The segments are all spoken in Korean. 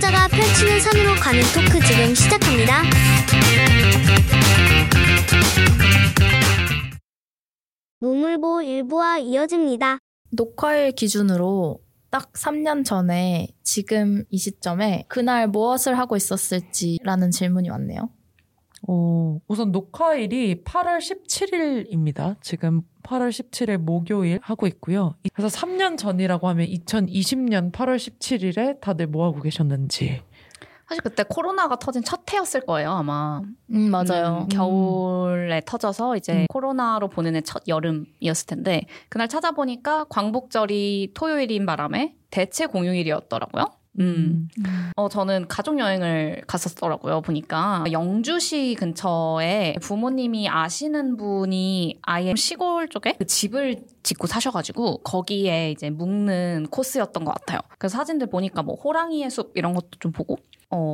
참가자가 펼치는 산으로 가는 토크 지금 시작합니다. 무물보 일부와 이어집니다. 녹화일 기준으로 딱 3년 전에 지금 이 시점에 그날 무엇을 하고 있었을지라는 질문이 왔네요. 우선 녹화일이 8월 17일입니다. 지금 8월 17일 목요일 하고 있고요. 그래서 3년 전이라고 하면 2020년 8월 17일에 다들 뭐 하고 계셨는지. 사실 그때 코로나가 터진 첫 해였을 거예요, 아마. 맞아요. 겨울에 터져서 이제 코로나로 보는 해 첫 여름이었을 텐데, 그날 찾아보니까 광복절이 토요일인 바람에 대체 공휴일이었더라고요. 저는 가족여행을 갔었더라고요, 보니까. 영주시 근처에 부모님이 아시는 분이 아예 시골 쪽에 그 집을 짓고 사셔가지고 거기에 이제 묵는 코스였던 것 같아요. 그래서 사진들 보니까 뭐 호랑이의 숲 이런 것도 좀 보고,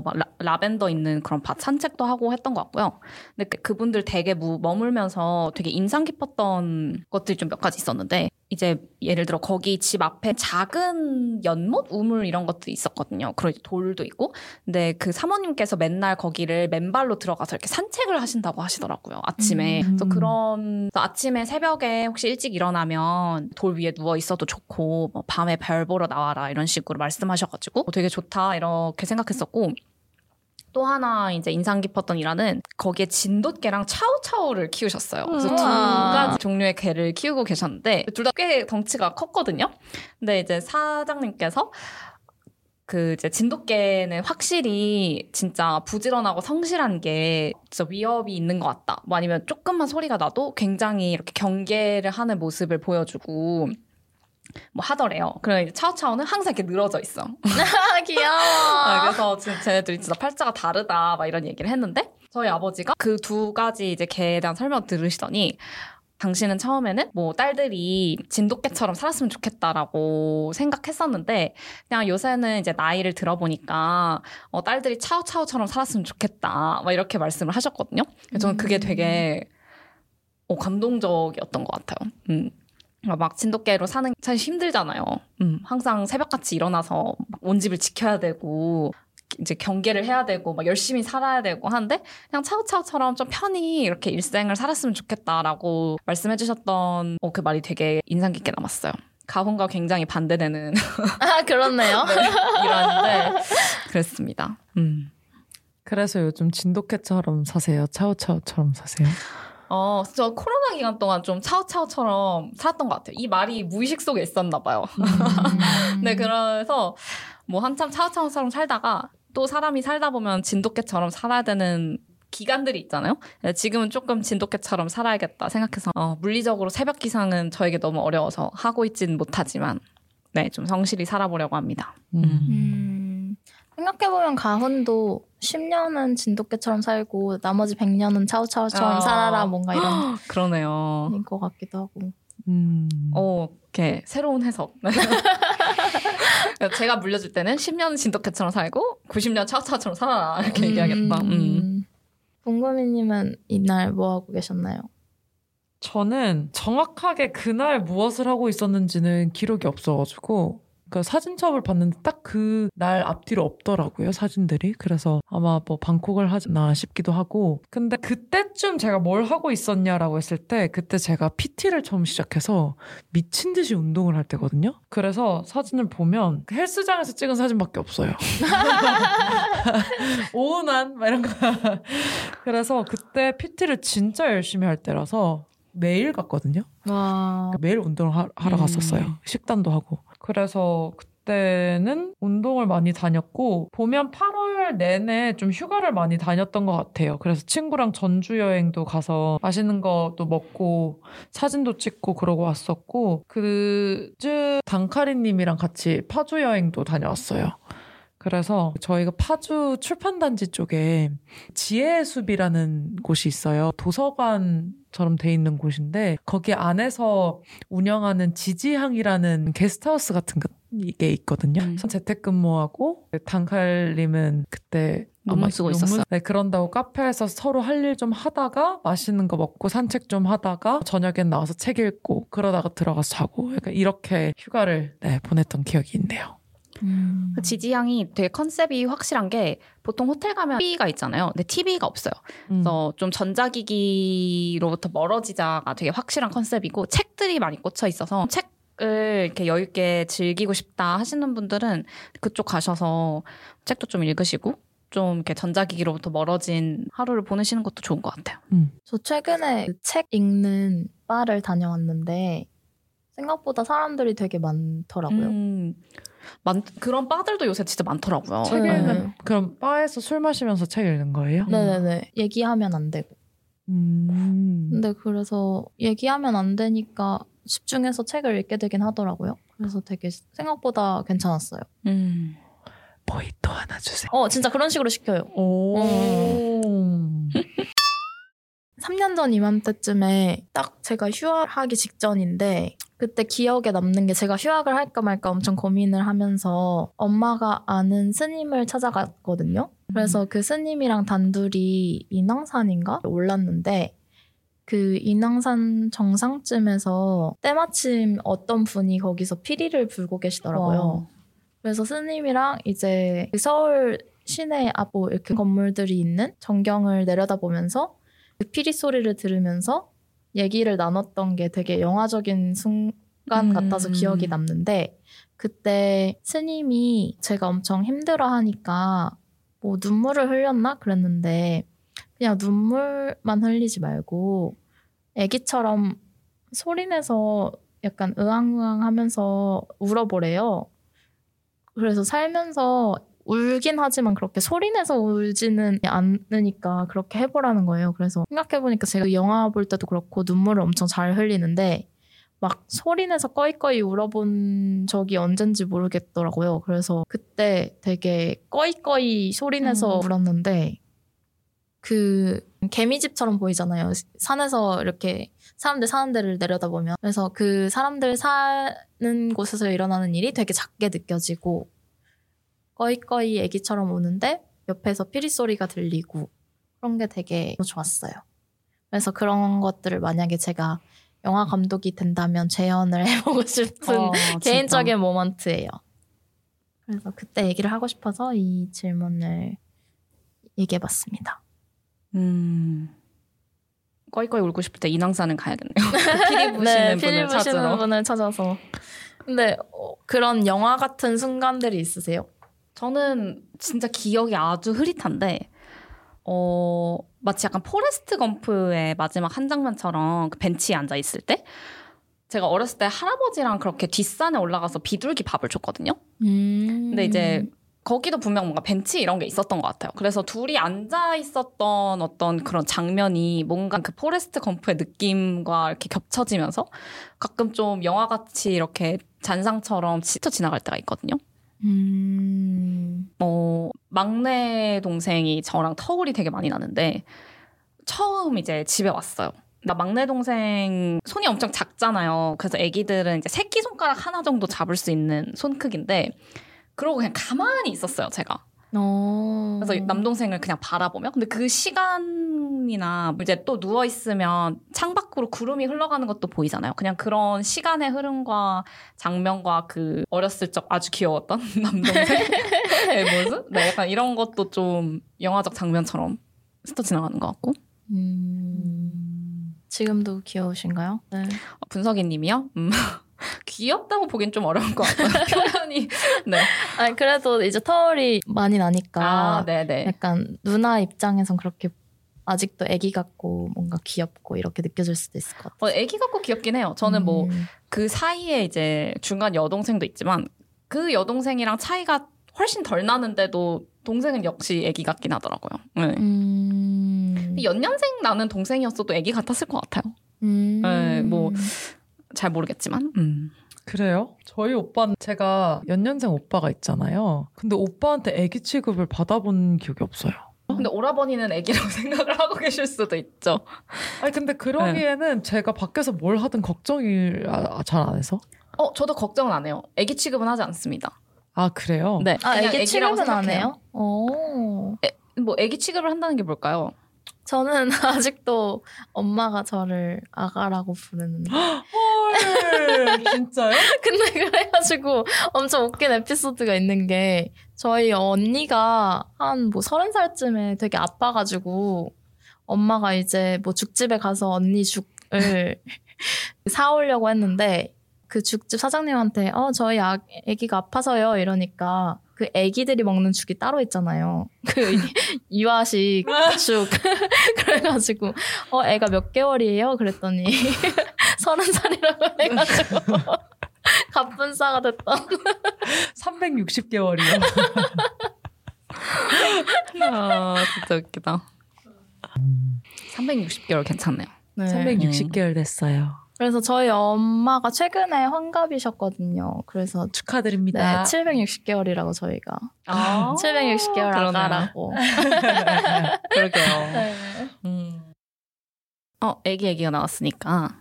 막 라벤더 있는 그런 밭 산책도 하고 했던 것 같고요. 근데 그분들 댁에 머물면서 되게 인상 깊었던 것들이 좀 몇 가지 있었는데, 이제 예를 들어 거기 집 앞에 작은 연못, 우물 이런 것도 있었거든요. 그리고 돌도 있고. 근데 그 사모님께서 맨날 거기를 맨발로 들어가서 이렇게 산책을 하신다고 하시더라고요, 아침에. 그래서 아침에 새벽에 혹시 일찍 일어나면 돌 위에 누워 있어도 좋고, 뭐 밤에 별 보러 나와라 이런 식으로 말씀하셔가지고 되게 좋다 이렇게 생각했었고, 또 하나 이제 인상 깊었던 일화는 거기에 진돗개랑 차우차우를 키우셨어요. 그래서 두 가지 종류의 개를 키우고 계셨는데 둘 다 꽤 덩치가 컸거든요. 근데 이제 사장님께서 그 이제 진돗개는 확실히 진짜 부지런하고 성실한 게 진짜 위협이 있는 것 같다, 뭐 아니면 조금만 소리가 나도 굉장히 이렇게 경계를 하는 모습을 보여주고 뭐 하더래요. 그래 차우차우는 항상 이렇게 늘어져 있어. 귀여워. 그래서 쟤네들이 진짜 팔자가 다르다 막 이런 얘기를 했는데, 저희 아버지가 그 두 가지 이제 개에 대한 설명 들으시더니, 당신은 처음에는 뭐 딸들이 진돗개처럼 살았으면 좋겠다라고 생각했었는데, 그냥 요새는 이제 나이를 들어보니까 딸들이 차우차우처럼 살았으면 좋겠다 막 이렇게 말씀을 하셨거든요. 저는 그게 되게 감동적이었던 것 같아요. 막 진돗개로 사는 게 참 힘들잖아요. 항상 새벽같이 일어나서 막 온 집을 지켜야 되고 이제 경계를 해야 되고 막 열심히 살아야 되고 하는데, 그냥 차우차우처럼 좀 편히 이렇게 일생을 살았으면 좋겠다라고 말씀해주셨던 그 말이 되게 인상 깊게 남았어요. 가훈과 굉장히 반대되는 그렇네요. 네, 이런데 그랬습니다. 그래서 요즘 진돗개처럼 사세요? 차우차우처럼 사세요? 저 코로나 기간 동안 좀 차우차우처럼 살았던 것 같아요. 이 말이 무의식 속에 있었나 봐요. 네, 그래서 뭐 한참 차우차우처럼 살다가, 또 사람이 살다 보면 진돗개처럼 살아야 되는 기간들이 있잖아요. 지금은 조금 진돗개처럼 살아야겠다 생각해서 물리적으로 새벽 기상은 저에게 너무 어려워서 하고 있진 못하지만, 네, 좀 성실히 살아보려고 합니다. 생각해보면 가훈도 10년은 진돗개처럼 살고 나머지 100년은 차우차우처럼 살아라, 뭔가 이런 그러네요. 것 같기도 하고. 이렇게 새로운 해석. 제가 물려줄 때는 10년은 진돗개처럼 살고 90년 차우차우처럼 살아라 이렇게 얘기하겠다. 궁금이님은 이날 뭐 하고 계셨나요? 저는 정확하게 그날 무엇을 하고 있었는지는 기록이 없어가지고, 그러니까 사진첩을 봤는데 딱 그 날 앞뒤로 없더라고요, 사진들이. 그래서 아마 뭐 방콕을 하나 싶기도 하고. 근데 그때쯤 제가 뭘 하고 있었냐라고 했을 때, 그때 제가 PT를 처음 시작해서 미친 듯이 운동을 할 때거든요. 그래서 사진을 보면 헬스장에서 찍은 사진밖에 없어요. 오운환 막 이런 거. 그래서 그때 PT를 진짜 열심히 할 때라서 매일 갔거든요. 와. 그러니까 매일 운동을 하러 갔었어요. 식단도 하고. 그래서 그때는 운동을 많이 다녔고, 보면 8월 내내 좀 휴가를 많이 다녔던 것 같아요. 그래서 친구랑 전주 여행도 가서 맛있는 것도 먹고 사진도 찍고 그러고 왔었고, 그즈 단칼이님이랑 같이 파주 여행도 다녀왔어요. 그래서 저희가 파주 출판단지 쪽에 지혜의 숲이라는 곳이 있어요. 도서관처럼 돼 있는 곳인데, 거기 안에서 운영하는 지지향이라는 게스트하우스 같은 게 있거든요. 재택근무하고, 단칼님은 그때 논문 쓰고 있었어요. 네, 그런다고 카페에서 서로 할 일 좀 하다가 맛있는 거 먹고 산책 좀 하다가 저녁엔 나와서 책 읽고 그러다가 들어가서 자고, 그러니까 이렇게 휴가를 보냈던 기억이 있네요. 지지향이 되게 컨셉이 확실한 게 보통 호텔 가면 TV가 있잖아요. 근데 TV가 없어요. 그래서 좀 전자기기로부터 멀어지자가 되게 확실한 컨셉이고 책들이 많이 꽂혀 있어서 책을 이렇게 여유있게 즐기고 싶다 하시는 분들은 그쪽 가셔서 책도 좀 읽으시고 좀 이렇게 전자기기로부터 멀어진 하루를 보내시는 것도 좋은 것 같아요. 저 최근에 책 읽는 바를 다녀왔는데 생각보다 사람들이 되게 많더라고요. 그런 바들도 요새 진짜 많더라고요. 책 읽는 그럼 바에서 술 마시면서 책 읽는 거예요? 네네네. 얘기하면 안 되고. 근데 그래서 얘기하면 안 되니까 집중해서 책을 읽게 되긴 하더라고요. 그래서 되게 생각보다 괜찮았어요. 모히또 하나 주세요. 진짜 그런 식으로 시켜요. 오. 3년 전 이맘때쯤에 딱 제가 휴학하기 직전인데 그때 기억에 남는 게 제가 휴학을 할까 말까 엄청 고민을 하면서 엄마가 아는 스님을 찾아갔거든요. 그래서 그 스님이랑 단둘이 인왕산인가 올랐는데 그 인왕산 정상쯤에서 때마침 어떤 분이 거기서 피리를 불고 계시더라고요. 와. 그래서 스님이랑 이제 서울 시내 앞에 이렇게 건물들이 있는 전경을 내려다보면서 그 피리 소리를 들으면서 얘기를 나눴던 게 되게 영화적인 순간 같아서 기억이 남는데 그때 스님이 제가 엄청 힘들어하니까 뭐 눈물을 흘렸나 그랬는데 그냥 눈물만 흘리지 말고 애기처럼 소리내서 약간 으앙으앙 하면서 울어보래요. 그래서 살면서 울긴 하지만 그렇게 소리내서 울지는 않으니까 그렇게 해보라는 거예요. 그래서 생각해보니까 제가 영화 볼 때도 그렇고 눈물을 엄청 잘 흘리는데 막 소리내서 꺼이꺼이 울어본 적이 언젠지 모르겠더라고요. 그래서 그때 되게 꺼이꺼이 소리내서 울었는데 그 개미집처럼 보이잖아요. 산에서 이렇게 사람들 사는 데를 내려다보면. 그래서 그 사람들 사는 곳에서 일어나는 일이 되게 작게 느껴지고 꺼이꺼이 애기처럼 우는데 옆에서 피리 소리가 들리고 그런 게 되게 좋았어요. 그래서 그런 것들을 만약에 제가 영화 감독이 된다면 재현을 해보고 싶은 개인적인 모먼트예요. 그래서 그때 얘기를 하고 싶어서 이 질문을 얘기해봤습니다. 꺼이꺼이 울고 싶을 때 인왕산은 가야겠네요. 그 피리 부시는 분을 찾으러. 분을 찾아서. 근데 그런 영화 같은 순간들이 있으세요? 저는 진짜 기억이 아주 흐릿한데 마치 약간 포레스트 검프의 마지막 한 장면처럼 그 벤치에 앉아 있을 때 제가 어렸을 때 할아버지랑 그렇게 뒷산에 올라가서 비둘기 밥을 줬거든요. 근데 이제 거기도 분명 뭔가 벤치 이런 게 있었던 것 같아요. 그래서 둘이 앉아 있었던 어떤 그런 장면이 뭔가 그 포레스트 검프의 느낌과 이렇게 겹쳐지면서 가끔 좀 영화같이 이렇게 잔상처럼 스쳐 지나갈 때가 있거든요. 막내 동생이 저랑 터울이 되게 많이 나는데 처음 이제 집에 왔어요. 나 막내 동생 손이 엄청 작잖아요. 그래서 애기들은 이제 새끼손가락 하나 정도 잡을 수 있는 손 크기인데 그러고 그냥 가만히 있었어요, 제가. 그래서 남동생을 그냥 바라보며. 근데 그 시간이나 이제 또 누워있으면 창밖으로 구름이 흘러가는 것도 보이잖아요. 그냥 그런 시간의 흐름과 장면과 그 어렸을 적 아주 귀여웠던 남동생의 모습? 네, 약간 이런 것도 좀 영화적 장면처럼 스쳐 지나가는 것 같고. 지금도 귀여우신가요? 네. 분석이님이요? 귀엽다고 보긴 좀 어려운 것 같아요. 표현이. 네. 아니, 그래도 이제 터울이 많이 나니까. 아, 네네. 약간 누나 입장에선 그렇게 아직도 애기 같고 뭔가 귀엽고 이렇게 느껴질 수도 있을 것 같아요. 애기 같고 귀엽긴 해요. 저는 뭐 그 사이에 이제 중간 여동생도 있지만 그 여동생이랑 차이가 훨씬 덜 나는데도 동생은 역시 애기 같긴 하더라고요. 네. 연년생 나는 동생이었어도 애기 같았을 것 같아요. 네, 뭐. 잘 모르겠지만 그래요? 저희 오빠는 제가 연년생 오빠가 있잖아요. 근데 오빠한테 애기 취급을 받아본 기억이 없어요. 근데 오라버니는 애기라고 생각을 하고 계실 수도 있죠. 아니 근데 그러기에는 제가 밖에서 뭘 하든 걱정을 잘 안 해서 저도 걱정은 안 해요. 애기 취급은 하지 않습니다. 아 그래요? 네. 아, 애기 취급은 안 해요? 뭐 애기 취급을 한다는 게 뭘까요? 저는 아직도 엄마가 저를 아가라고 부르는데 진짜요? 근데 그래가지고 엄청 웃긴 에피소드가 있는 게 저희 언니가 한 뭐 30살쯤에 되게 아파가지고 엄마가 이제 뭐 죽집에 가서 언니 죽을 사오려고 했는데 그 죽집 사장님한테 저희 아기가 아파서요 이러니까 그 애기들이 먹는 죽이 따로 있잖아요. 그 유아식 죽. 그래가지고 애가 몇 개월이에요? 그랬더니 30살이라고 해가지고 갑분싸가 됐던 360개월이요. 아 진짜 웃기다. 360개월 괜찮네요. 네. 360개월 됐어요. 그래서 저희 엄마가 최근에 환갑이셨거든요. 그래서 축하드립니다. 네, 760개월이라고 저희가 760개월 아가라고. 그러게요. 네. 얘기가 나왔으니까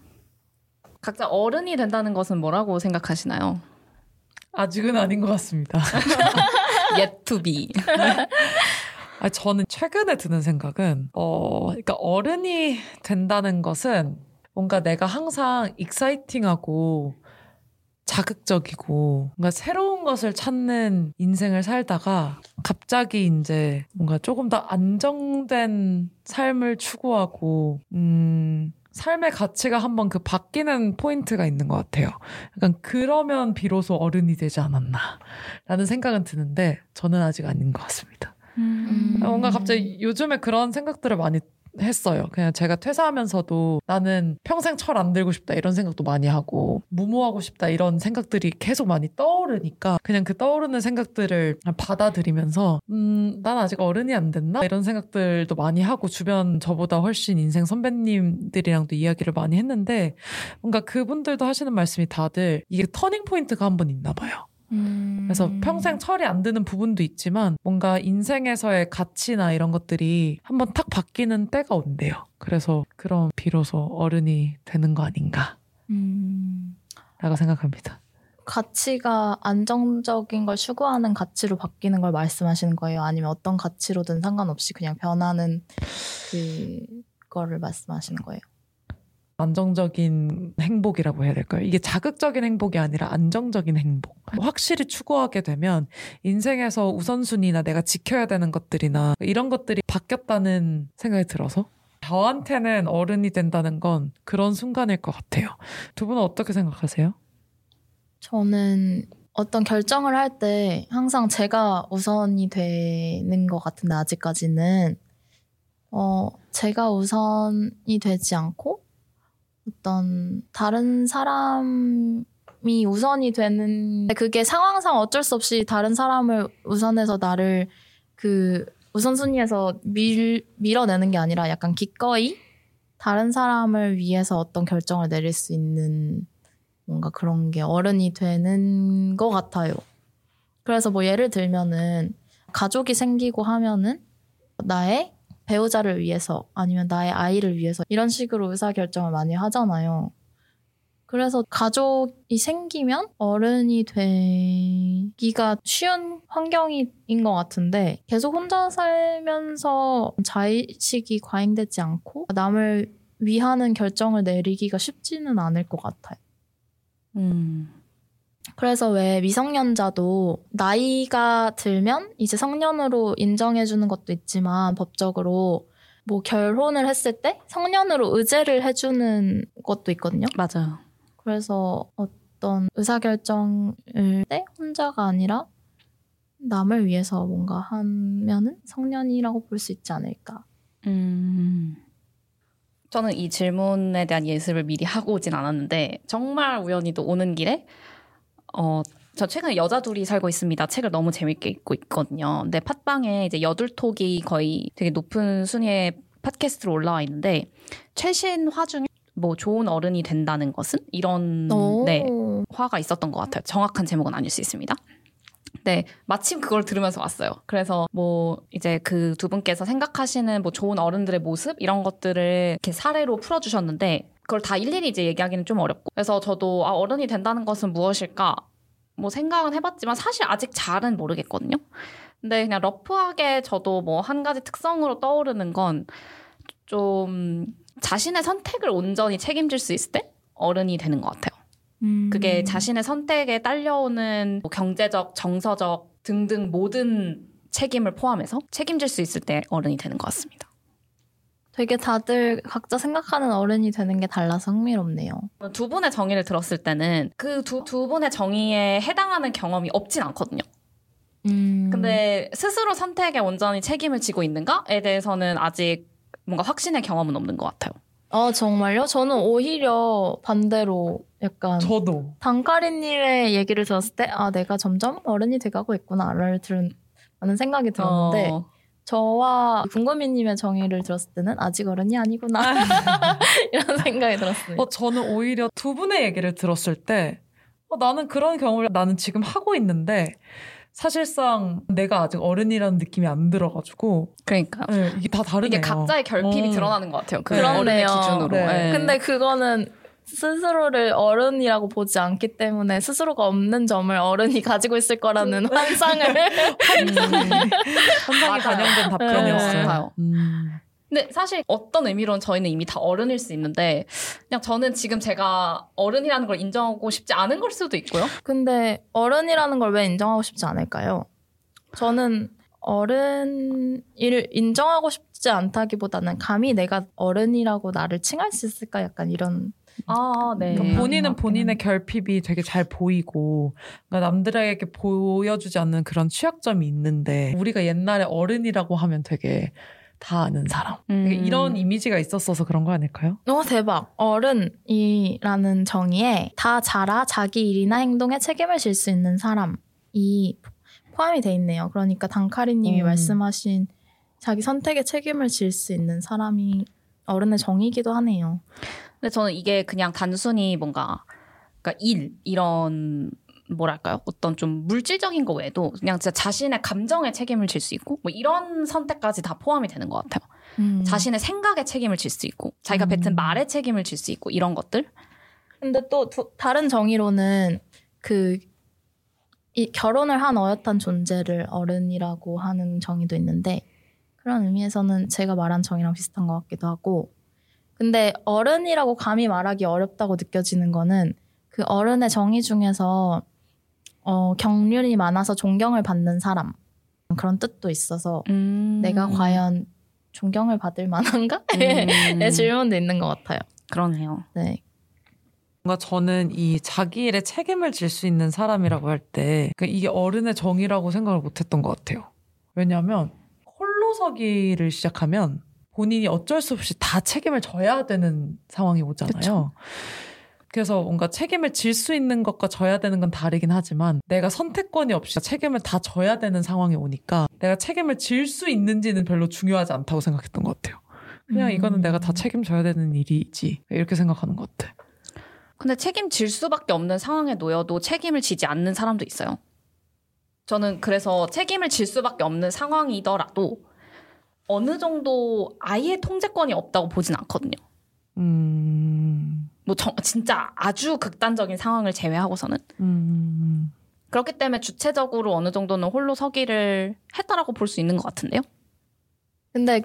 각자 어른이 된다는 것은 뭐라고 생각하시나요? 아직은 아닌 것 같습니다. Yet to be. 저는 최근에 드는 생각은 그러니까 어른이 된다는 것은 뭔가 내가 항상 익사이팅하고 자극적이고 뭔가 새로운 것을 찾는 인생을 살다가 갑자기 이제 뭔가 조금 더 안정된 삶을 추구하고 삶의 가치가 한번 그 바뀌는 포인트가 있는 것 같아요. 약간 그러면 비로소 어른이 되지 않았나라는 생각은 드는데 저는 아직 아닌 것 같습니다. 뭔가 갑자기 요즘에 그런 생각들을 많이 했어요. 그냥 제가 퇴사하면서도 나는 평생 철 안 들고 싶다 이런 생각도 많이 하고 무모하고 싶다 이런 생각들이 계속 많이 떠오르니까 그냥 그 떠오르는 생각들을 받아들이면서 난 아직 어른이 안 됐나? 이런 생각들도 많이 하고 주변 저보다 훨씬 인생 선배님들이랑도 이야기를 많이 했는데 뭔가 그분들도 하시는 말씀이 다들 이게 터닝 포인트가 한 번 있나 봐요. 그래서 평생 철이 안 드는 부분도 있지만 뭔가 인생에서의 가치나 이런 것들이 한번 탁 바뀌는 때가 온대요. 그래서 그럼 비로소 어른이 되는 거 아닌가 라고 생각합니다. 가치가 안정적인 걸 추구하는 가치로 바뀌는 걸 말씀하시는 거예요? 아니면 어떤 가치로든 상관없이 그냥 변하는 그거를 말씀하시는 거예요? 안정적인 행복이라고 해야 될까요? 이게 자극적인 행복이 아니라 안정적인 행복. 확실히 추구하게 되면 인생에서 우선순위나 내가 지켜야 되는 것들이나 이런 것들이 바뀌었다는 생각이 들어서 저한테는 어른이 된다는 건 그런 순간일 것 같아요. 두 분은 어떻게 생각하세요? 저는 어떤 결정을 할 때 항상 제가 우선이 되는 것 같은데 아직까지는 제가 우선이 되지 않고 어떤 다른 사람이 우선이 되는 그게 상황상 어쩔 수 없이 다른 사람을 우선해서 나를 그 우선순위에서 밀어내는 게 아니라 약간 기꺼이 다른 사람을 위해서 어떤 결정을 내릴 수 있는 뭔가 그런 게 어른이 되는 것 같아요. 그래서 뭐 예를 들면은 가족이 생기고 하면은 나의 배우자를 위해서 아니면 나의 아이를 위해서 이런 식으로 의사결정을 많이 하잖아요. 그래서 가족이 생기면 어른이 되기가 쉬운 환경인 것 같은데 계속 혼자 살면서 자의식이 과잉되지 않고 남을 위하는 결정을 내리기가 쉽지는 않을 것 같아요. 그래서 왜 미성년자도 나이가 들면 이제 성년으로 인정해주는 것도 있지만 법적으로 뭐 결혼을 했을 때 성년으로 의제를 해주는 것도 있거든요. 맞아요. 그래서 어떤 의사결정일 때 혼자가 아니라 남을 위해서 뭔가 하면은 성년이라고 볼 수 있지 않을까. 저는 이 질문에 대한 예습을 미리 하고 오진 않았는데 정말 우연히도 오는 길에 저 최근에 여자 둘이 살고 있습니다. 책을 너무 재밌게 읽고 있거든요. 근데 팟빵에 이제 여둘톡이 거의 되게 높은 순위의 팟캐스트로 올라와 있는데 최신화 중에 뭐 좋은 어른이 된다는 것은? 이런 화가 있었던 것 같아요. 정확한 제목은 아닐 수 있습니다. 네, 마침 그걸 들으면서 왔어요. 그래서 뭐 이제 그 두 분께서 생각하시는 뭐 좋은 어른들의 모습 이런 것들을 이렇게 사례로 풀어주셨는데 그걸 다 일일이 이제 얘기하기는 좀 어렵고 그래서 저도 어른이 된다는 것은 무엇일까 뭐 생각은 해봤지만 사실 아직 잘은 모르겠거든요. 근데 그냥 러프하게 저도 뭐 한 가지 특성으로 떠오르는 건 좀 자신의 선택을 온전히 책임질 수 있을 때 어른이 되는 것 같아요. 그게 자신의 선택에 딸려오는 뭐 경제적, 정서적 등등 모든 책임을 포함해서 책임질 수 있을 때 어른이 되는 것 같습니다. 되게 다들 각자 생각하는 어른이 되는 게 달라서 흥미롭네요. 두 분의 정의를 들었을 때는 그 두 분의 정의에 해당하는 경험이 없진 않거든요. 근데 스스로 선택에 온전히 책임을 지고 있는가에 대해서는 아직 뭔가 확신의 경험은 없는 것 같아요. 아 정말요? 저는 오히려 반대로 약간 저도 단칼이님의 얘기를 들었을 때 아 내가 점점 어른이 돼가고 있구나 라는 생각이 들었는데 저와 궁금이님의 정의를 들었을 때는 아직 어른이 아니구나 이런 생각이 들었어요. 저는 오히려 두 분의 얘기를 들었을 때 나는 그런 경험을 나는 지금 하고 있는데 사실상 내가 아직 어른이라는 느낌이 안 들어가지고 그러니까 네, 이게 다 다르네요. 이게 각자의 결핍이 드러나는 것 같아요. 그 어른의 기준으로. 네. 근데 그거는 스스로를 어른이라고 보지 않기 때문에 스스로가 없는 점을 어른이 가지고 있을 거라는 환상이 반영된 답변이었어요. 근데 사실 어떤 의미로는 저희는 이미 다 어른일 수 있는데 그냥 저는 지금 제가 어른이라는 걸 인정하고 싶지 않은 걸 수도 있고요. 근데 어른이라는 걸 왜 인정하고 싶지 않을까요? 저는 어른을 인정하고 싶지 않다기보다는 감히 내가 어른이라고 나를 칭할 수 있을까 약간 이런 네. 그러니까 본인은 본인의 결핍이 되게 잘 보이고 그러니까 남들에게 보여주지 않는 그런 취약점이 있는데 우리가 옛날에 어른이라고 하면 되게 다 아는 사람 이런 이미지가 있었어서 그런 거 아닐까요? 대박. 어른이라는 정의에 다 자라 자기 일이나 행동에 책임을 질 수 있는 사람이 포함이 돼 있네요. 그러니까 단칼이님이 말씀하신 자기 선택에 책임을 질 수 있는 사람이 어른의 정의이기도 하네요. 근데 저는 이게 그냥 단순히 뭔가 그러니까 이런 뭐랄까요? 어떤 좀 물질적인 거 외에도 그냥 진짜 자신의 감정에 책임을 질 수 있고 뭐 이런 선택까지 다 포함이 되는 것 같아요. 자신의 생각에 책임을 질 수 있고 자기가 뱉은 말에 책임을 질 수 있고 이런 것들. 근데 또 다른 정의로는 결혼을 한 어엿한 존재를 어른이라고 하는 정의도 있는데 그런 의미에서는 제가 말한 정의랑 비슷한 것 같기도 하고 근데 어른이라고 감히 말하기 어렵다고 느껴지는 거는 그 어른의 정의 중에서 경륜이 많아서 존경을 받는 사람 그런 뜻도 있어서 내가 과연 존경을 받을 만한가? 네, 질문도 있는 것 같아요. 그러네요. 네. 뭔가 저는 이 자기 일에 책임을 질 수 있는 사람이라고 할 때 이게 어른의 정의라고 생각을 못했던 것 같아요. 왜냐하면 홀로서기를 시작하면 본인이 어쩔 수 없이 다 책임을 져야 되는 상황이 오잖아요. 그쵸. 그래서 뭔가 책임을 질 수 있는 것과 져야 되는 건 다르긴 하지만 내가 선택권이 없이 책임을 다 져야 되는 상황이 오니까 내가 책임을 질 수 있는지는 별로 중요하지 않다고 생각했던 것 같아요. 그냥 이거는 내가 다 책임져야 되는 일이지 이렇게 생각하는 것 같아. 근데 책임질 수밖에 없는 상황에 놓여도 책임을 지지 않는 사람도 있어요. 저는 그래서 책임을 질 수밖에 없는 상황이더라도 어느 정도 아예 통제권이 없다고 보진 않거든요. 뭐 진짜 아주 극단적인 상황을 제외하고서는 그렇기 때문에 주체적으로 어느 정도는 홀로 서기를 했다라고 볼 수 있는 것 같은데요. 근데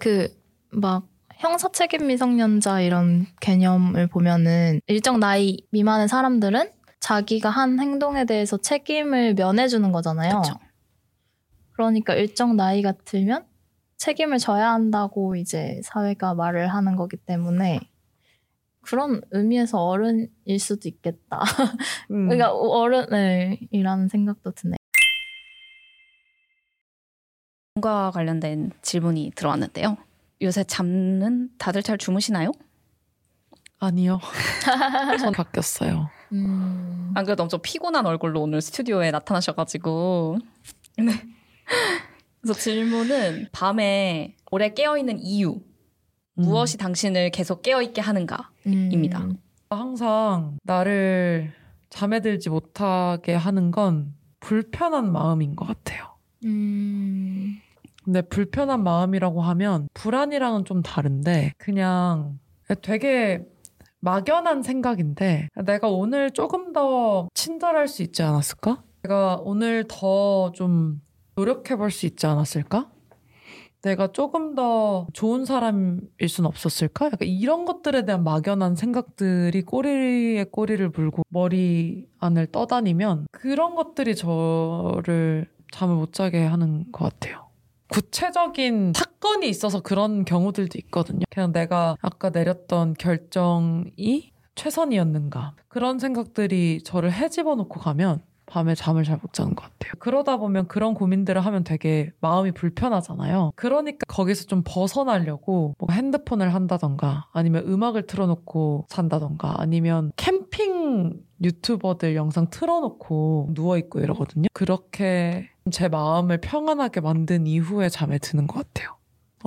막 형사 책임 미성년자 이런 개념을 보면은 일정 나이 미만의 사람들은 자기가 한 행동에 대해서 책임을 면해주는 거잖아요. 그쵸. 그러니까 일정 나이가 들면 책임을 져야 한다고 이제 사회가 말을 하는 거기 때문에 그런 의미에서 어른일 수도 있겠다. 그러니까 어른이라는 생각도 드네요. 꿈과 관련된 질문이 들어왔는데요. 요새 잠은 다들 잘 주무시나요? 아니요. 전 바뀌었어요. 안 그래도 엄청 피곤한 얼굴로 오늘 스튜디오에 나타나셔가지고 네. 그래서 질문은 밤에 오래 깨어있는 이유 무엇이 당신을 계속 깨어있게 하는가 입니다. 항상 나를 잠에 들지 못하게 하는 건 불편한 마음인 것 같아요. 근데 불편한 마음이라고 하면 불안이랑은 좀 다른데 그냥 되게 막연한 생각인데 내가 오늘 조금 더 친절할 수 있지 않았을까? 내가 오늘 더 좀 노력해볼 수 있지 않았을까? 내가 조금 더 좋은 사람일 순 없었을까? 약간 이런 것들에 대한 막연한 생각들이 꼬리에 꼬리를 물고 머리 안을 떠다니면 그런 것들이 저를 잠을 못 자게 하는 것 같아요. 구체적인 사건이 있어서 그런 경우들도 있거든요. 그냥 내가 아까 내렸던 결정이 최선이었는가. 그런 생각들이 저를 헤집어 놓고 가면 밤에 잠을 잘 못 자는 것 같아요. 그러다 보면 그런 고민들을 하면 되게 마음이 불편하잖아요. 그러니까 거기서 좀 벗어나려고 뭐 핸드폰을 한다던가 아니면 음악을 틀어놓고 잔다던가 아니면 캠핑 유튜버들 영상 틀어놓고 누워있고 이러거든요. 그렇게 제 마음을 평안하게 만든 이후에 잠에 드는 것 같아요.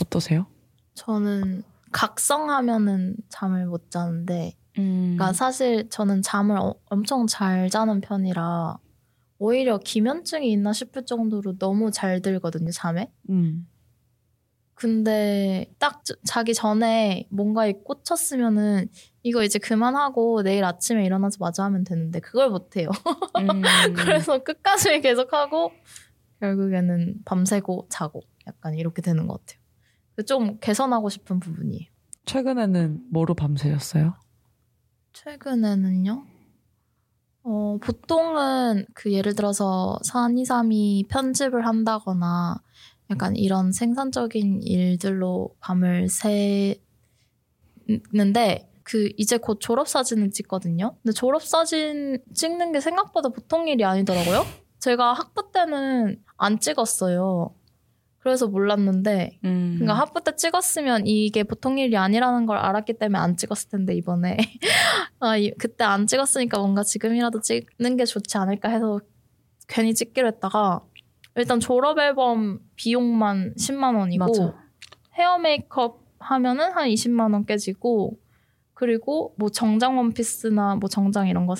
어떠세요? 저는 각성하면은 잠을 못 자는데 그러니까 사실 저는 잠을 엄청 잘 자는 편이라 오히려 기면증이 있나 싶을 정도로 너무 잘 들거든요, 잠에. 근데 딱 자기 전에 뭔가에 꽂혔으면은 이거 이제 그만하고 내일 아침에 일어나자마자 하면 되는데 그걸 못해요. 그래서 끝까지 계속하고 결국에는 밤새고 자고 약간 이렇게 되는 것 같아요. 좀 개선하고 싶은 부분이에요. 최근에는 뭐로 밤새셨어요? 최근에는요? 보통은 그 예를 들어서 4232 편집을 한다거나 약간 이런 생산적인 일들로 밤을 새는데 그 이제 곧 졸업사진을 찍거든요. 근데 졸업사진 찍는 게 생각보다 보통 일이 아니더라고요. 제가 학부 때는 안 찍었어요. 그래서 몰랐는데 그러니까 학부 때 찍었으면 이게 보통 일이 아니라는 걸 알았기 때문에 안 찍었을 텐데 이번에 그때 안 찍었으니까 뭔가 지금이라도 찍는 게 좋지 않을까 해서 괜히 찍기로 했다가 일단 졸업앨범 비용만 10만 원이고 맞아. 헤어 메이크업 하면은 한 20만 원 깨지고 그리고 뭐 정장 원피스나 뭐 정장 이런 거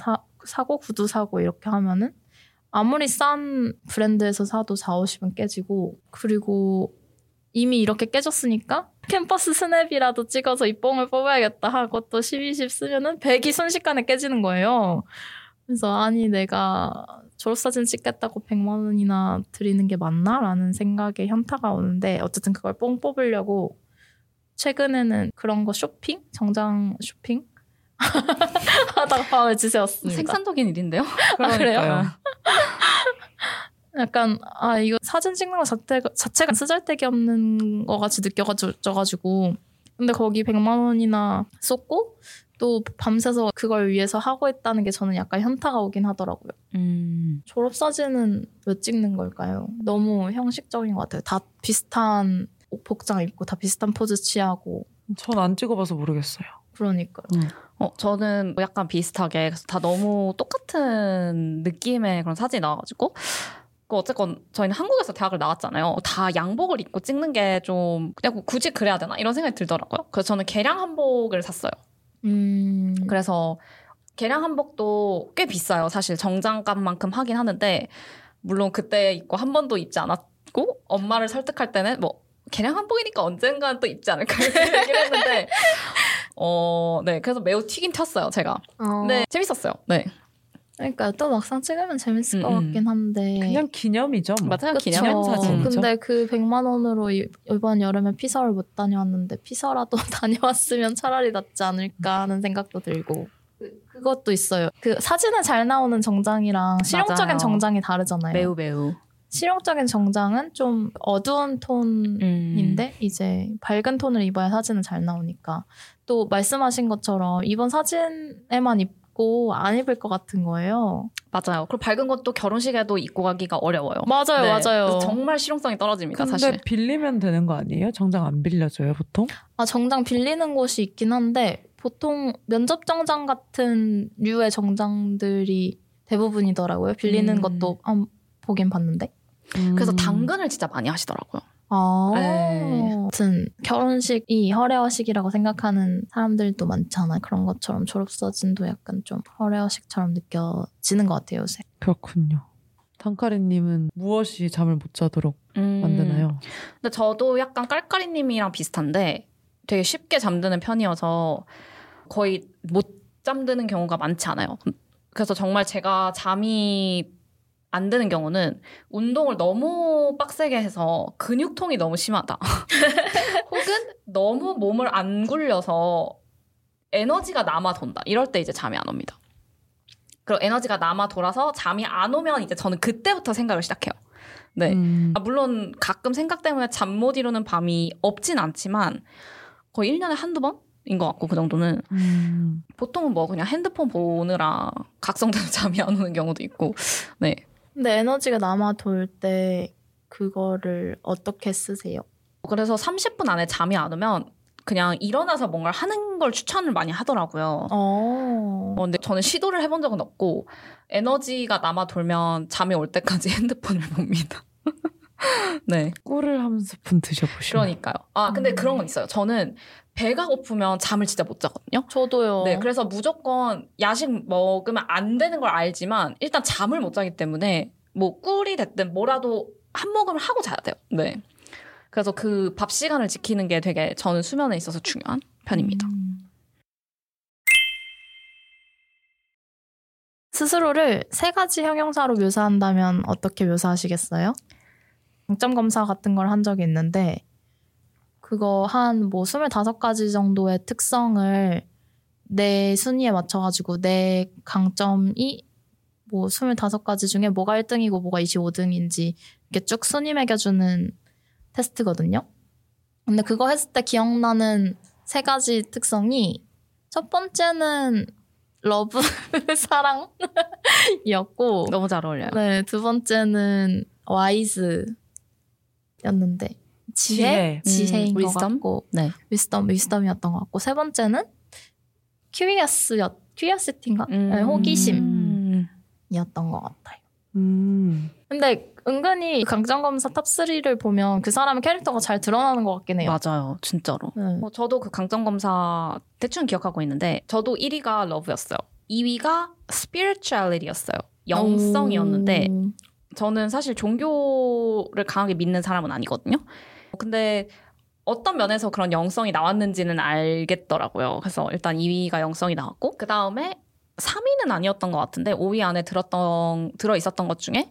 사고 구두 사고 이렇게 하면은 아무리 싼 브랜드에서 사도 40~50은 깨지고 그리고 이미 이렇게 깨졌으니까 캠퍼스 스냅이라도 찍어서 이 뽕을 뽑아야겠다 하고 또 10~20 쓰면은 100이 순식간에 깨지는 거예요. 그래서 아니 내가 졸업사진 찍겠다고 100만 원이나 드리는 게 맞나? 라는 생각에 현타가 오는데 어쨌든 그걸 뽕 뽑으려고 최근에는 그런 거 쇼핑? 정장 쇼핑? 하다가 밤을 지새웠습니다. 생산적인 일인데요? 아, 그래요? 약간 아 이거 사진 찍는 거 자체가 쓰잘데기 없는 거 같이 느껴가지고 근데 거기 100만 원이나 쏟고 또 밤새서 그걸 위해서 하고 있다는 게 저는 약간 현타가 오긴 하더라고요. 졸업사진은 왜 찍는 걸까요? 너무 형식적인 것 같아요. 다 비슷한 복장 입고 다 비슷한 포즈 취하고 전 안 찍어봐서 모르겠어요. 그러니까요. 저는 약간 비슷하게 그래서 다 너무 똑같은 느낌의 그런 사진이 나와가지고 어쨌건 저희는 한국에서 대학을 나왔잖아요. 다 양복을 입고 찍는 게 좀 그냥 굳이 그래야 되나 이런 생각이 들더라고요. 그래서 저는 개량 한복을 샀어요. 그래서 개량 한복도 꽤 비싸요. 사실 정장값만큼 하긴 하는데 물론 그때 입고 한 번도 입지 않았고 엄마를 설득할 때는 뭐 개량 한복이니까 언젠간 또 입지 않을까 이렇게 얘기를 했는데 네. 그래서 매우 튀긴 튀었어요, 제가. 근데 재밌었어요. 네. 그러니까 또 막상 찍으면 재밌을 것 같긴 한데. 그냥 기념이죠. 뭐. 맞아요. 기념 사진이죠. 근데 그 100만 원으로 이번 여름에 피서를 못 다녀왔는데 피서라도 다녀왔으면 차라리 낫지 않을까 하는 생각도 들고. 그것도 있어요. 그 사진에 잘 나오는 정장이랑 실용적인 맞아요. 정장이 다르잖아요. 매우. 실용적인 정장은 좀 어두운 톤인데 이제 밝은 톤을 입어야 사진은 잘 나오니까 또 말씀하신 것처럼 이번 사진에만 입고 안 입을 것 같은 거예요. 맞아요. 그리고 밝은 것도 결혼식에도 입고 가기가 어려워요. 맞아요. 정말 실용성이 떨어집니다. 근데 사실. 근데 빌리면 되는 거 아니에요? 정장 안 빌려줘요 보통? 아 정장 빌리는 곳이 있긴 한데 보통 면접 정장 같은 류의 정장들이 대부분이더라고요. 빌리는 것도 한 보긴 봤는데. 그래서 당근을 진짜 많이 하시더라고요. 아무튼 결혼식이 허례허식이라고 생각하는 사람들도 많잖아요. 그런 것처럼 졸업사진도 약간 좀 허례허식처럼 느껴지는 것 같아요 요새. 그렇군요. 단칼이님은 무엇이 잠을 못 자도록 만드나요? 근데 저도 약간 깔깔이님이랑 비슷한데 되게 쉽게 잠드는 편이어서 거의 못 잠드는 경우가 많지 않아요. 그래서 정말 제가 잠이 안 되는 경우는 운동을 너무 빡세게 해서 근육통이 너무 심하다. 혹은 너무 몸을 안 굴려서 에너지가 남아 돈다. 이럴 때 이제 잠이 안 옵니다. 그리고 에너지가 남아 돌아서 잠이 안 오면 이제 저는 그때부터 생각을 시작해요. 네. 물론 가끔 생각 때문에 잠 못 이루는 밤이 없진 않지만 거의 1년에 한두 번인 것 같고 그 정도는. 보통은 뭐 그냥 핸드폰 보느라 각성돼서 잠이 안 오는 경우도 있고. 네. 근데 에너지가 남아 돌 때 그거를 어떻게 쓰세요? 그래서 30분 안에 잠이 안 오면 그냥 일어나서 뭔가를 하는 걸 추천을 많이 하더라고요. 근데 저는 시도를 해본 적은 없고 에너지가 남아 돌면 잠이 올 때까지 핸드폰을 봅니다. 네. 꿀을 한 스푼 드셔보시면. 그러니까요. 아 근데 그런 건 있어요. 저는 배가 고프면 잠을 진짜 못 자거든요. 저도요. 네. 그래서 무조건 야식 먹으면 안 되는 걸 알지만 일단 잠을 못 자기 때문에 뭐 꿀이 됐든 뭐라도 한 모금을 하고 자야 돼요. 네. 그래서 그 밥 시간을 지키는 게 되게 저는 수면에 있어서 중요한 편입니다. 스스로를 세 가지 형용사로 묘사한다면 어떻게 묘사하시겠어요? 정점 검사 같은 걸 한 적이 있는데 그거 한 뭐 25가지 정도의 특성을 내 순위에 맞춰가지고 내 강점이 뭐 25가지 중에 뭐가 1등이고 뭐가 25등인지 이렇게 쭉 순위 매겨주는 테스트거든요. 근데 그거 했을 때 기억나는 세 가지 특성이 첫 번째는 러브, 사랑이었고 너무 잘 어울려요. 네, 두 번째는 와이즈였는데 지혜인 것 같고 네. 위스덤이었던 것 같고 세 번째는 큐리어시티인가? 네, 호기심이었던 것 같아요. 근데 은근히 강점검사 탑3를 보면 그 사람의 캐릭터가 잘 드러나는 것 같긴 해요. 맞아요. 진짜로. 네. 저도 그 강점검사 대충 기억하고 있는데 저도 1위가 러브였어요. 2위가 스피리추얼리티였어요. 영성이었는데 저는 사실 종교를 강하게 믿는 사람은 아니거든요. 근데 어떤 면에서 그런 영성이 나왔는지는 알겠더라고요. 그래서 일단 2위가 영성이 나왔고 그 다음에 3위는 아니었던 것 같은데 5위 안에 들어있었던 것 중에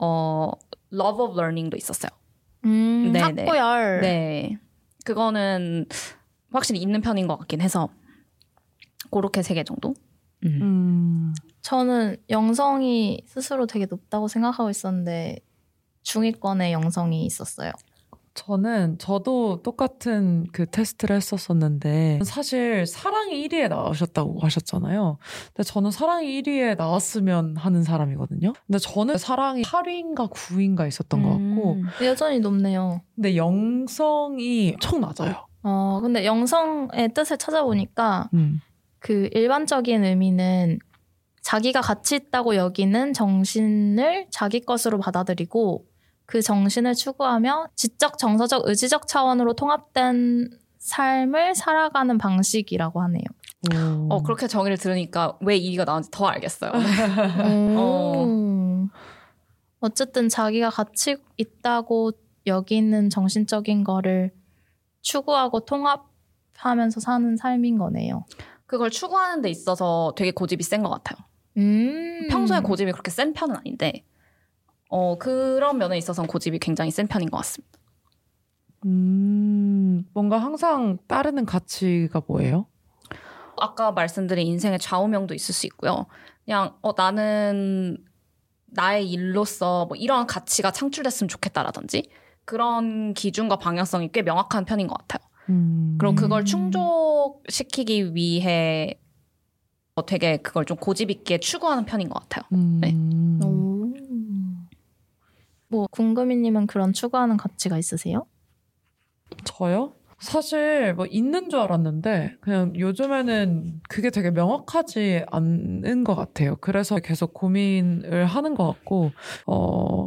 Love of Learning도 있었어요. 학고열. 네. 그거는 확실히 있는 편인 것 같긴 해서 그렇게 3개 정도. 저는 영성이 스스로 되게 높다고 생각하고 있었는데 중위권에 영성이 있었어요. 저도 똑같은 그 테스트를 했었었는데 사실 사랑이 1위에 나오셨다고 하셨잖아요. 근데 저는 사랑이 1위에 나왔으면 하는 사람이거든요. 근데 저는 사랑이 8위인가 9위인가 있었던 것 같고 여전히 높네요. 근데 영성이 엄청 낮아요. 근데 영성의 뜻을 찾아보니까 그 일반적인 의미는 자기가 가치 있다고 여기는 정신을 자기 것으로 받아들이고 그 정신을 추구하며 지적, 정서적, 의지적 차원으로 통합된 삶을 살아가는 방식이라고 하네요. 그렇게 정의를 들으니까 왜 2위가 나왔는지 더 알겠어요. 어쨌든 자기가 가치 있다고 여기는 정신적인 거를 추구하고 통합하면서 사는 삶인 거네요. 그걸 추구하는 데 있어서 되게 고집이 센 것 같아요. 평소에 고집이 그렇게 센 편은 아닌데 그런 면에 있어서는 고집이 굉장히 센 편인 것 같습니다. 뭔가 항상 따르는 가치가 뭐예요? 아까 말씀드린 인생의 좌우명도 있을 수 있고요. 그냥 나는 나의 일로서 뭐 이런 가치가 창출됐으면 좋겠다라든지 그런 기준과 방향성이 꽤 명확한 편인 것 같아요. 그리고 그걸 충족시키기 위해 되게 그걸 좀 고집 있게 추구하는 편인 것 같아요. 네. 뭐 궁금이님은 그런 추구하는 가치가 있으세요? 저요? 사실 뭐 있는 줄 알았는데 그냥 요즘에는 그게 되게 명확하지 않은 것 같아요. 그래서 계속 고민을 하는 것 같고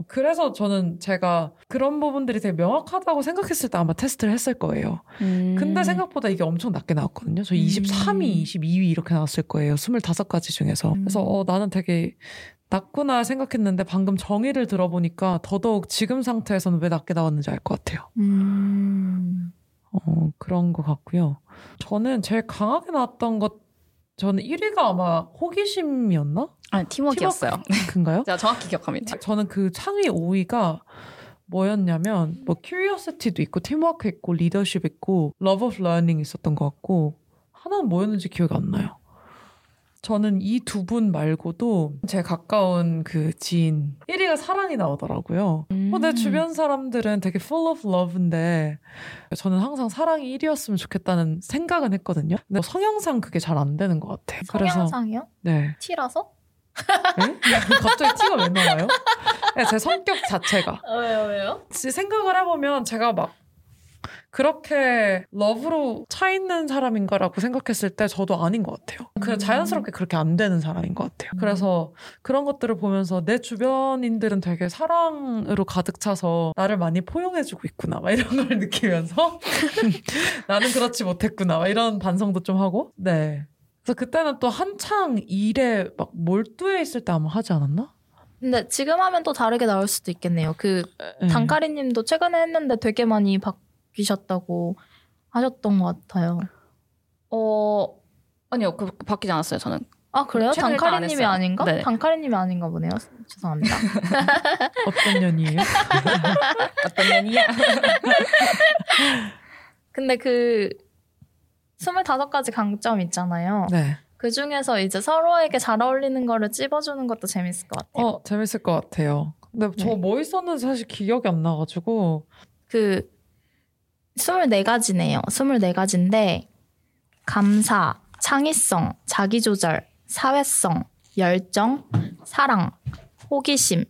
그래서 저는 제가 그런 부분들이 되게 명확하다고 생각했을 때 아마 테스트를 했을 거예요. 근데 생각보다 이게 엄청 낮게 나왔거든요. 저 23위, 22위 이렇게 나왔을 거예요. 25가지 중에서. 그래서 나는 되게 낮구나 생각했는데 방금 정의를 들어보니까 더더욱 지금 상태에서는 왜 낮게 나왔는지 알 것 같아요. 그런 것 같고요. 저는 제일 강하게 나왔던 것 저는 1위가 아마 호기심이었나? 아니, 팀워크였어요. 그런가요? 제가 정확히 기억합니다. 저는 그 상위 5위가 뭐였냐면 뭐 큐리어시티도 있고 팀워크 있고 리더십 있고 러브 오브 러닝 있었던 것 같고 하나는 뭐였는지 기억이 안 나요. 저는 이 두 분 말고도 제 가까운 그 지인 1위가 사랑이 나오더라고요. 내 주변 사람들은 되게 full of love인데 저는 항상 사랑이 1위였으면 좋겠다는 생각은 했거든요. 근데 성향상 그게 잘 안 되는 것 같아요. 성향상이요? 네. T라서? 네? 갑자기 T가 왜 나와요? 제 성격 자체가. 왜요? 생각을 해보면 제가 막 그렇게 러브로 차있는 사람인가라고 생각했을 때 저도 아닌 것 같아요. 그냥 자연스럽게 그렇게 안 되는 사람인 것 같아요. 그래서 그런 것들을 보면서 내 주변인들은 되게 사랑으로 가득 차서 나를 많이 포용해주고 있구나 막 이런 걸 느끼면서 나는 그렇지 못했구나 막 이런 반성도 좀 하고. 네. 그래서 그때는 또 한창 일에 막 몰두해 있을 때 아마 하지 않았나? 근데 지금 하면 또 다르게 나올 수도 있겠네요. 그 단칼이 님도 최근에 했는데 되게 많이 바뀌셨다고 하셨던 것 같아요. 아니요, 바뀌지 않았어요, 저는. 아, 그래요? 단칼이 님이 아닌가? 네. 단칼이 님이 아닌가 보네요. 죄송합니다. 어떤 년이에요? 어떤 년이야? 근데 그 25가지 강점 있잖아요. 네. 그 중에서 이제 서로에게 잘 어울리는 거를 찝어주는 것도 재밌을 것 같아요. 재밌을 것 같아요. 근데 저 뭐 있었는지 사실 기억이 안 나가지고. 그 24가지네요. 24가지인데 감사, 창의성, 자기조절, 사회성, 열정, 사랑, 호기심,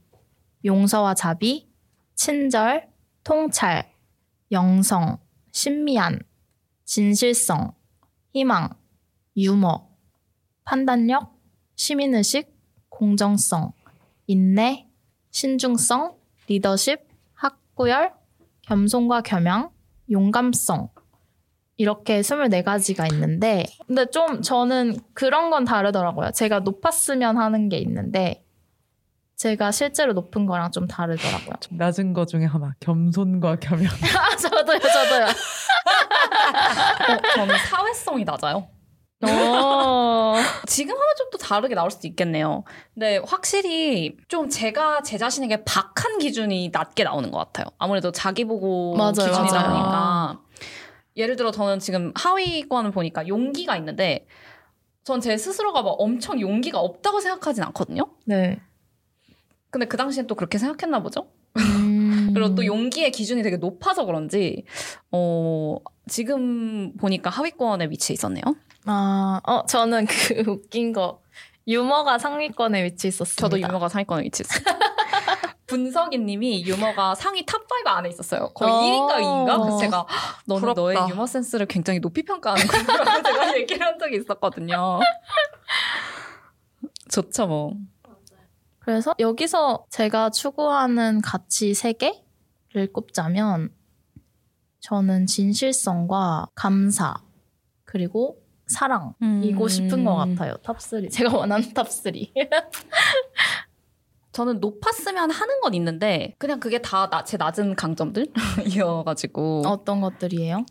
용서와 자비, 친절, 통찰, 영성, 신미한, 진실성, 희망, 유머, 판단력, 시민의식, 공정성, 인내, 신중성, 리더십, 학구열, 겸손과 겸양, 용감성, 이렇게 24가지가 있는데, 근데 좀 저는 그런 건 다르더라고요. 제가 높았으면 하는 게 있는데 제가 실제로 높은 거랑 좀 다르더라고요. 낮은 거 중에 하나, 겸손과 겸양. 저도요. 저는 사회성이 낮아요. 지금 하면 좀 또 다르게 나올 수도 있겠네요. 근데 확실히 좀 제가 제 자신에게 박한 기준이 낮게 나오는 것 같아요. 아무래도 자기 보고 기준이다 보니까. 예를 들어 저는 지금 하위권을 보니까 용기가 있는데 전 제 스스로가 막 엄청 용기가 없다고 생각하진 않거든요. 네. 근데 그 당시엔 또 그렇게 생각했나 보죠. 그리고 또 용기의 기준이 되게 높아서 그런지 지금 보니까 하위권에 위치해 있었네요. 저는 그 웃긴 거, 유머가 상위권에 위치했었습니다. 저도 유머가 상위권에 위치했어요. 분석이님이 유머가 상위 탑5 안에 있었어요. 거의 1인가 2인가? 그래서 제가 너의 유머 센스를 굉장히 높이 평가하는 거라고 제가 얘기를 한 적이 있었거든요. 좋죠 뭐. 그래서 여기서 제가 추구하는 가치 3개를 꼽자면 저는 진실성과 감사 그리고 사랑이고 싶은 것 같아요. 탑3. 제가 원하는 탑3. 저는 높았으면 하는 건 있는데 그냥 그게 다 제 낮은 강점들이어가지고. 어떤 것들이에요?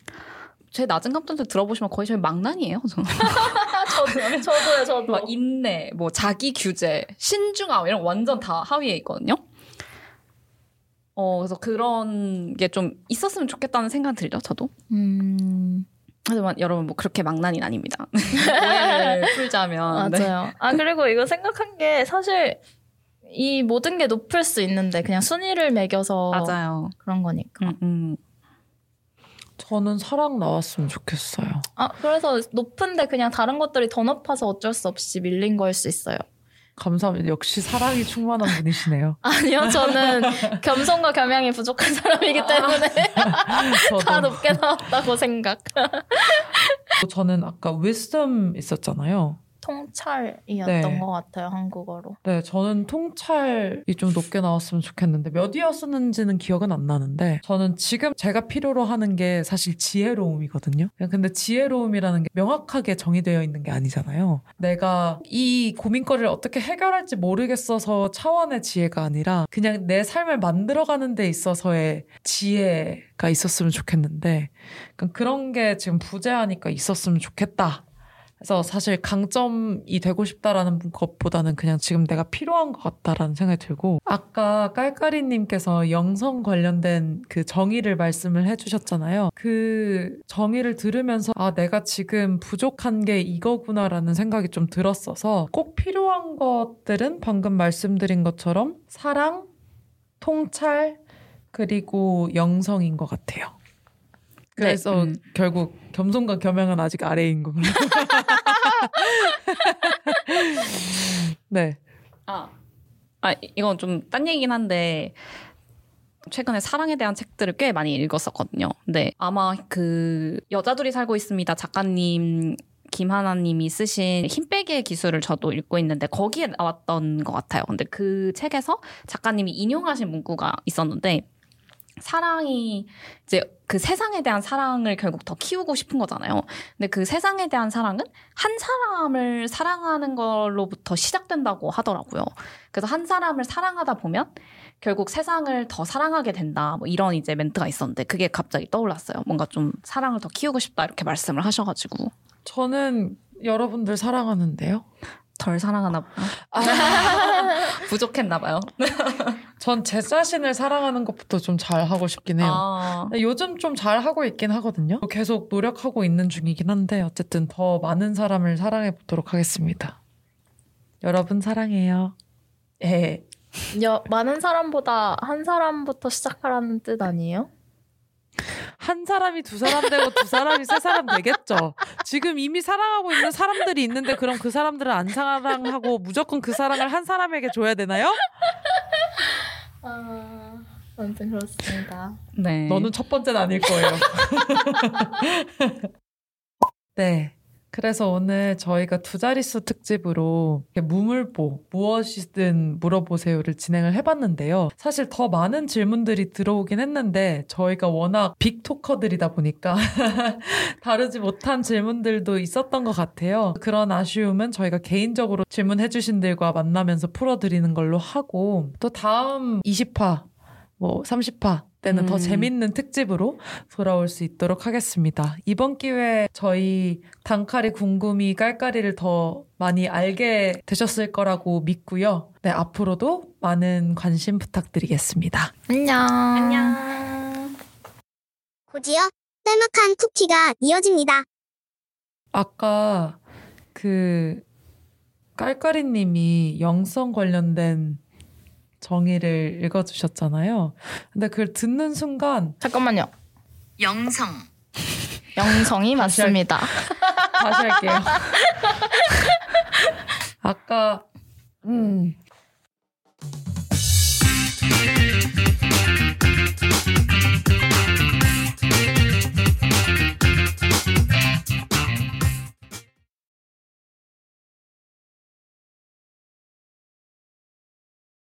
제 낮은 강점들 들어보시면 거의 저희 망난이에요. 저는. 저도요. 막 인내, 뭐 자기 규제, 신중함 이런 완전 다 하위에 있거든요. 그래서 그런 게 좀 있었으면 좋겠다는 생각 들죠. 저도. 하지만 여러분 뭐 그렇게 망난이 아닙니다. 오해를 풀자면. 맞아요. 네. 그리고 이거 생각한 게 사실 이 모든 게 높을 수 있는데 그냥 순위를 매겨서. 맞아요. 그런 거니까. 저는 사랑 나왔으면 좋겠어요. 그래서 높은데 그냥 다른 것들이 더 높아서 어쩔 수 없이 밀린 거일 수 있어요. 감사합니다. 역시 사랑이 충만한 분이시네요. 아니요, 저는 겸손과 겸양이 부족한 사람이기 때문에 다 높게 나왔다고 생각. 저는 아까 wisdom 있었잖아요. 통찰이었던 것 같아요, 한국어로. 네, 저는 통찰이 좀 높게 나왔으면 좋겠는데 몇이었는지는 기억은 안 나는데 저는 지금 제가 필요로 하는 게 사실 지혜로움이거든요. 근데 지혜로움이라는 게 명확하게 정의되어 있는 게 아니잖아요. 내가 이 고민거리를 어떻게 해결할지 모르겠어서 차원의 지혜가 아니라 그냥 내 삶을 만들어가는 데 있어서의 지혜가 있었으면 좋겠는데 그런 게 지금 부재하니까 있었으면 좋겠다 그래서 사실 강점이 되고 싶다라는 것보다는 그냥 지금 내가 필요한 것 같다라는 생각이 들고, 아까 깔깔이님께서 영성 관련된 그 정의를 말씀을 해주셨잖아요. 그 정의를 들으면서 아, 내가 지금 부족한 게 이거구나라는 생각이 좀 들었어서, 꼭 필요한 것들은 방금 말씀드린 것처럼 사랑, 통찰, 그리고 영성인 것 같아요. 그래서 네, 결국 겸손과 겸양은 아직 아래인 거군요. 네. 이건 좀 딴 얘기긴 한데, 최근에 사랑에 대한 책들을 꽤 많이 읽었었거든요. 근데 아마 그 여자들이 살고 있습니다 작가님 김하나님이 쓰신 힘빼기의 기술을 저도 읽고 있는데 거기에 나왔던 것 같아요. 근데 그 책에서 작가님이 인용하신 문구가 있었는데, 사랑이 이제 그 세상에 대한 사랑을 결국 더 키우고 싶은 거잖아요. 근데 그 세상에 대한 사랑은 한 사람을 사랑하는 걸로부터 시작된다고 하더라고요. 그래서 한 사람을 사랑하다 보면 결국 세상을 더 사랑하게 된다, 뭐 이런 이제 멘트가 있었는데 그게 갑자기 떠올랐어요. 뭔가 좀 사랑을 더 키우고 싶다 이렇게 말씀을 하셔가지고. 저는 여러분들 사랑하는데요. 덜 사랑하나 봐요. 부족했나 봐요. 전 제 자신을 사랑하는 것부터 좀 잘하고 싶긴 해요. 요즘 좀 잘하고 있긴 하거든요. 계속 노력하고 있는 중이긴 한데 어쨌든 더 많은 사람을 사랑해 보도록 하겠습니다. 여러분 사랑해요. 예. 많은 사람보다 한 사람부터 시작하라는 뜻 아니에요? 한 사람이 두 사람 되고 두 사람이 세 사람 되겠죠. 지금 이미 사랑하고 있는 사람들이 있는데 그럼 그 사람들은 안 사랑하고 무조건 그 사랑을 한 사람에게 줘야 되나요? 아무튼 그렇습니다. 네. 너는 첫 번째는 아닐 거예요. 네. 그래서 오늘 저희가 두 자릿수 특집으로 무물보, 무엇이든 물어보세요를 진행을 해봤는데요. 사실 더 많은 질문들이 들어오긴 했는데 저희가 워낙 빅토커들이다 보니까 다루지 못한 질문들도 있었던 것 같아요. 그런 아쉬움은 저희가 개인적으로 질문해주신 분들과 만나면서 풀어드리는 걸로 하고, 또 다음 20화, 30화 때는 더 재밌는 특집으로 돌아올 수 있도록 하겠습니다. 이번 기회에 저희 단칼이 궁금이 깔깔이를 더 많이 알게 되셨을 거라고 믿고요. 네, 앞으로도 많은 관심 부탁드리겠습니다. 안녕. 곧이어 짤막한 쿠키가 이어집니다. 아까 그 깔깔이님이 영성 관련된 정의를 읽어주셨잖아요. 근데 그걸 듣는 순간, 잠깐만요. 영성이 맞습니다. 다시 할게요. 아까